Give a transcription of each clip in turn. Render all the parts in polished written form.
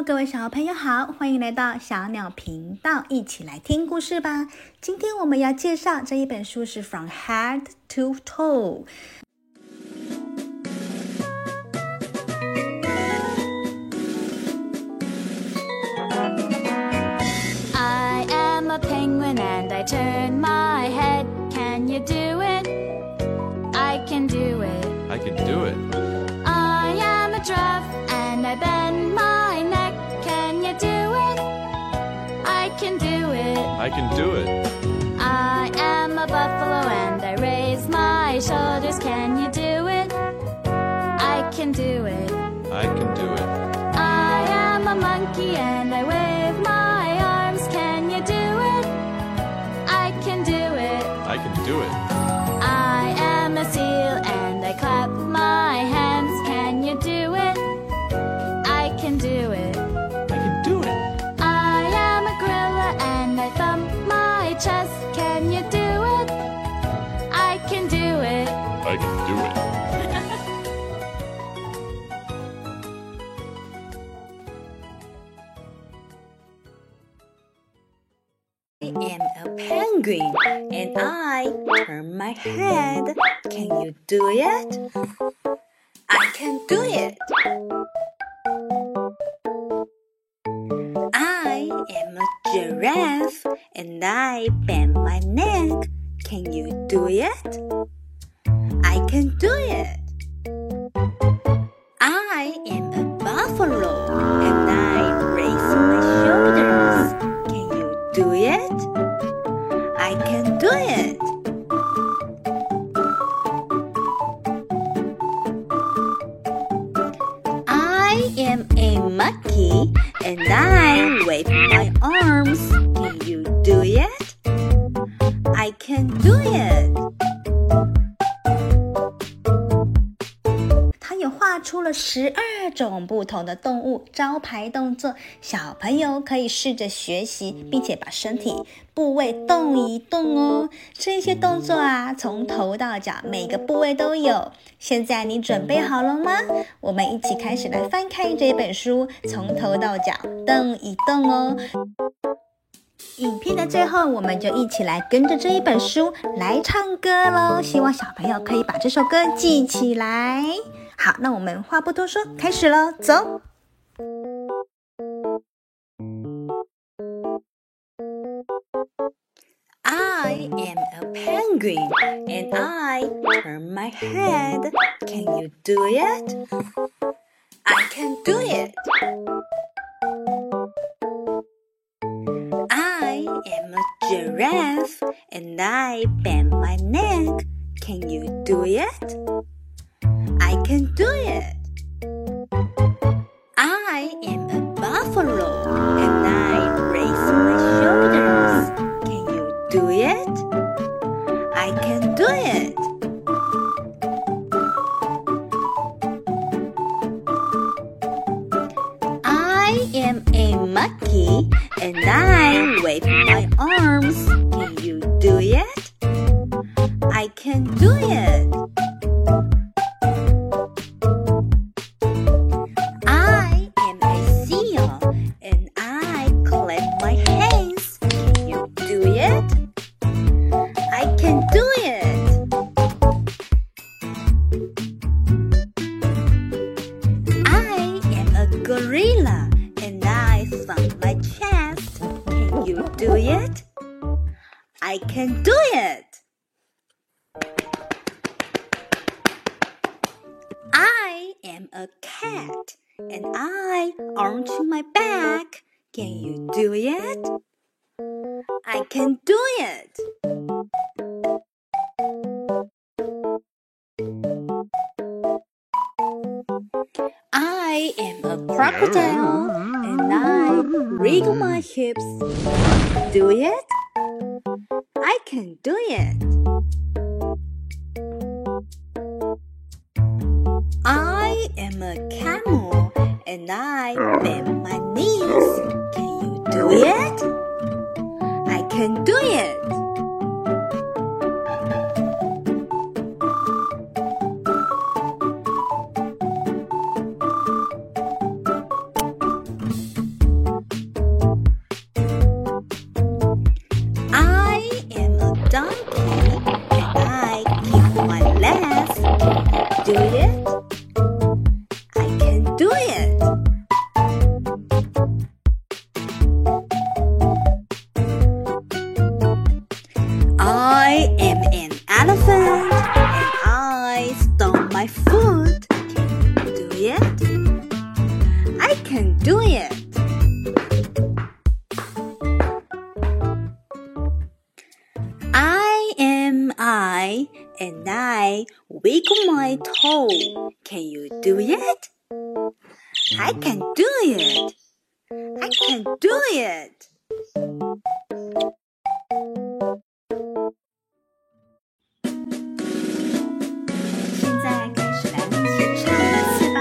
Hello， 各位小朋友好，欢迎来到小鸟频道，一起来听故事吧。今天我们要介绍这一本书是 From Head to Toe。 I am a penguin and I turn my head. Can you do it? I can do it. I can do it. I am a giraffe and I bend my I can do it. I am a buffalo and I raise my shoulders. Can you do it? I can do it. I can do it. I am a monkey and I wave my arms. Can you do it? I can do it. I can do it. I am a seal and I clap my hands. Can you do it? I can do it. I can do it. I am a gorilla and I thump my chest. Can you do it? I can do it. I can do it. I am a penguin and I turn my head. Can you do it? I can do it. I am a giraffe and I bend my neck. Can you do it? I can do it. I am a buffalo and I raise my shoulders. Can you do it? I can do it. I am a monkey and I wave my arms. Can you do it? I can do it. 他也画出了12种不同的动物招牌动作，小朋友可以试着学习，并且把身体部位动一动哦。这些动作啊，从头到脚，每个部位都有。现在你准备好了吗？我们一起开始来翻开这本书，从头到脚动一动哦。影片的最后，我们就一起来跟着这一本书来唱歌咯，希望小朋友可以把这首歌记起来。好，那我们话不多说，开始咯，走。I am a penguin and I turn my head. Can you do it? I can do it. I am a giraffe and I bend my neck. Can you do it? I can do it. I am a buffalo and I raise my shoulders. Can you do it? I can do it. I am a monkey and I wave my arms. Can you do it? I can do it. I am a seal and I clap my hands. Can you do it? I can do it. I am a gorilla and I thump my chest. Can you do it? I can do it. I am a cat and I arch my back. Can you do it? I can do it. I am a crocodile and I wriggle my hips. Do it? I can do it. I am a camel and I bend my knees. Can you do it? I can do it. elephant, and I stole my food. Can you do it? I can do it. I and I wiggle my toe. Can you do it? I can do it. I can do it. 现在开始来练习唱一次吧。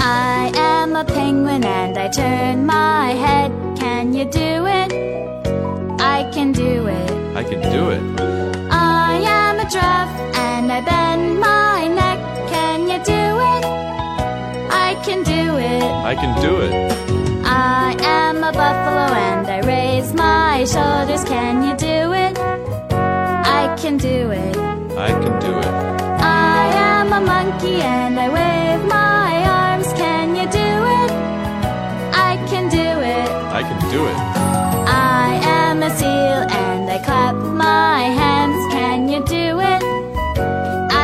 I am a penguin and I turn my head. Can you do it?I can do it. I can do it. I am a giraffe and I bend my neck. Can you do it? I can do it. I can do it. I am a buffalo and I raise my shoulders. Can you do it? I can do it. I can do it. I am a monkey and I wave my arms. Can you do it? I can do it. I can do it. I am.I'm a seal and I clap my hands. Can you do it?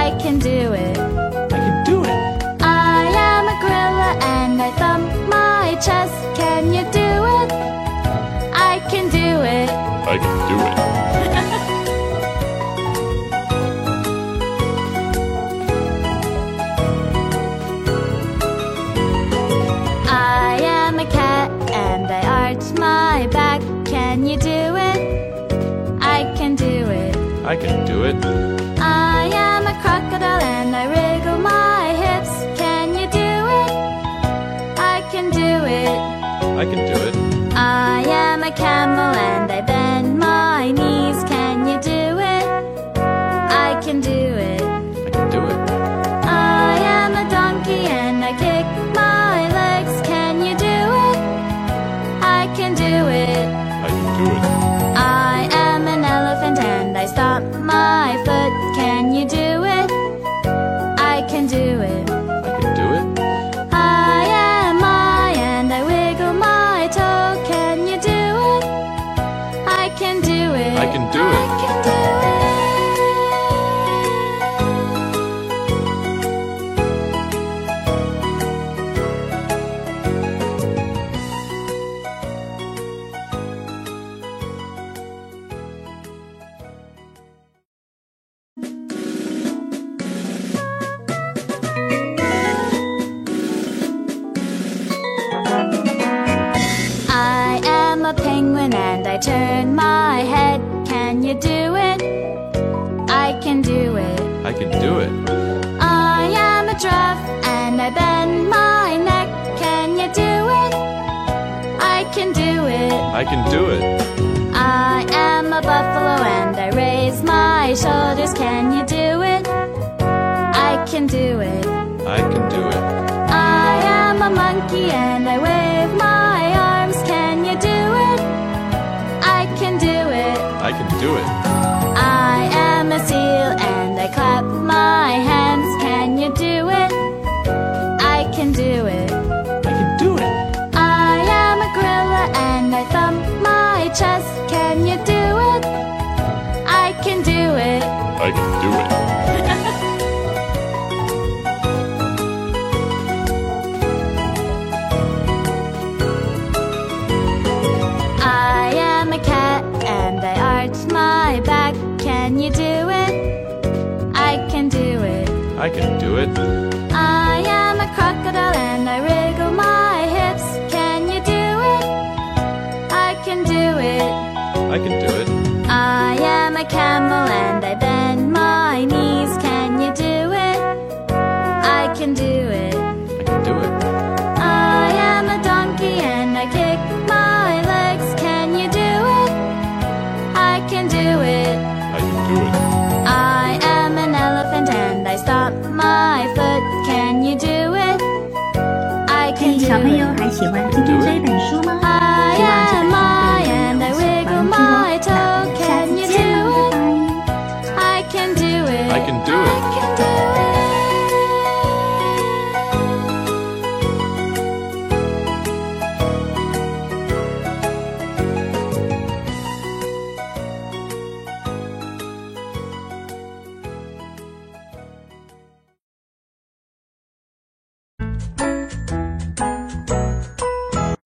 I can do it. I can do it. I am a gorilla and I thump my chest. Can you do it? I can do it. I can do it. I am a cat and I arch my back. Can you do it? I can do it. I can do it. I am a crocodile and I wriggle my hips. Can you do it? I can do it. I can do it. I am a camel and I bend my knees. Can you do it? I can do it. I can do it. I am a donkey and I kick my legs. Can you do it? I can do it.I am an elephant and I stomp my foot. Can you do it? I can do it. I can do it. I am I and I wiggle my toe. Can you do it? I can do it. I can do it. I can do it.And I turn my head. Can you do it? I can do it. I can do it. I am a giraffe and I bend my neck. Can you do it? I can do it. I can do it. I am a buffalo and I raise my shoulders. Can you do it? I can do it. I can do it. I am a monkey and I wave my arms. Can you do it?I can do it. I can do it. I am a seal and I clap my hands. Can you do it? I can do it. I can do it. I am a gorilla and I thump my chest. Can you do it? I can do it. I can do it. I am a cat.And I arch my back. Can you do it? I can do it. I can do it. I am a crocodile and I wriggle my hips. Can you do it? I can do it. I can do it. I am a camel and I bend my knees. Can you do it? I can do it. I can do it. I am a donkey and I kick my legs. Can you do it?I can do it. I can do it. I am an elephant and I stomp my foot. Can you do it? I can do it. 小朋友还喜欢今天这一本书吗？希望这本书对你们有所帮助。那我们下次见喽，拜拜。I can do it. I can do it.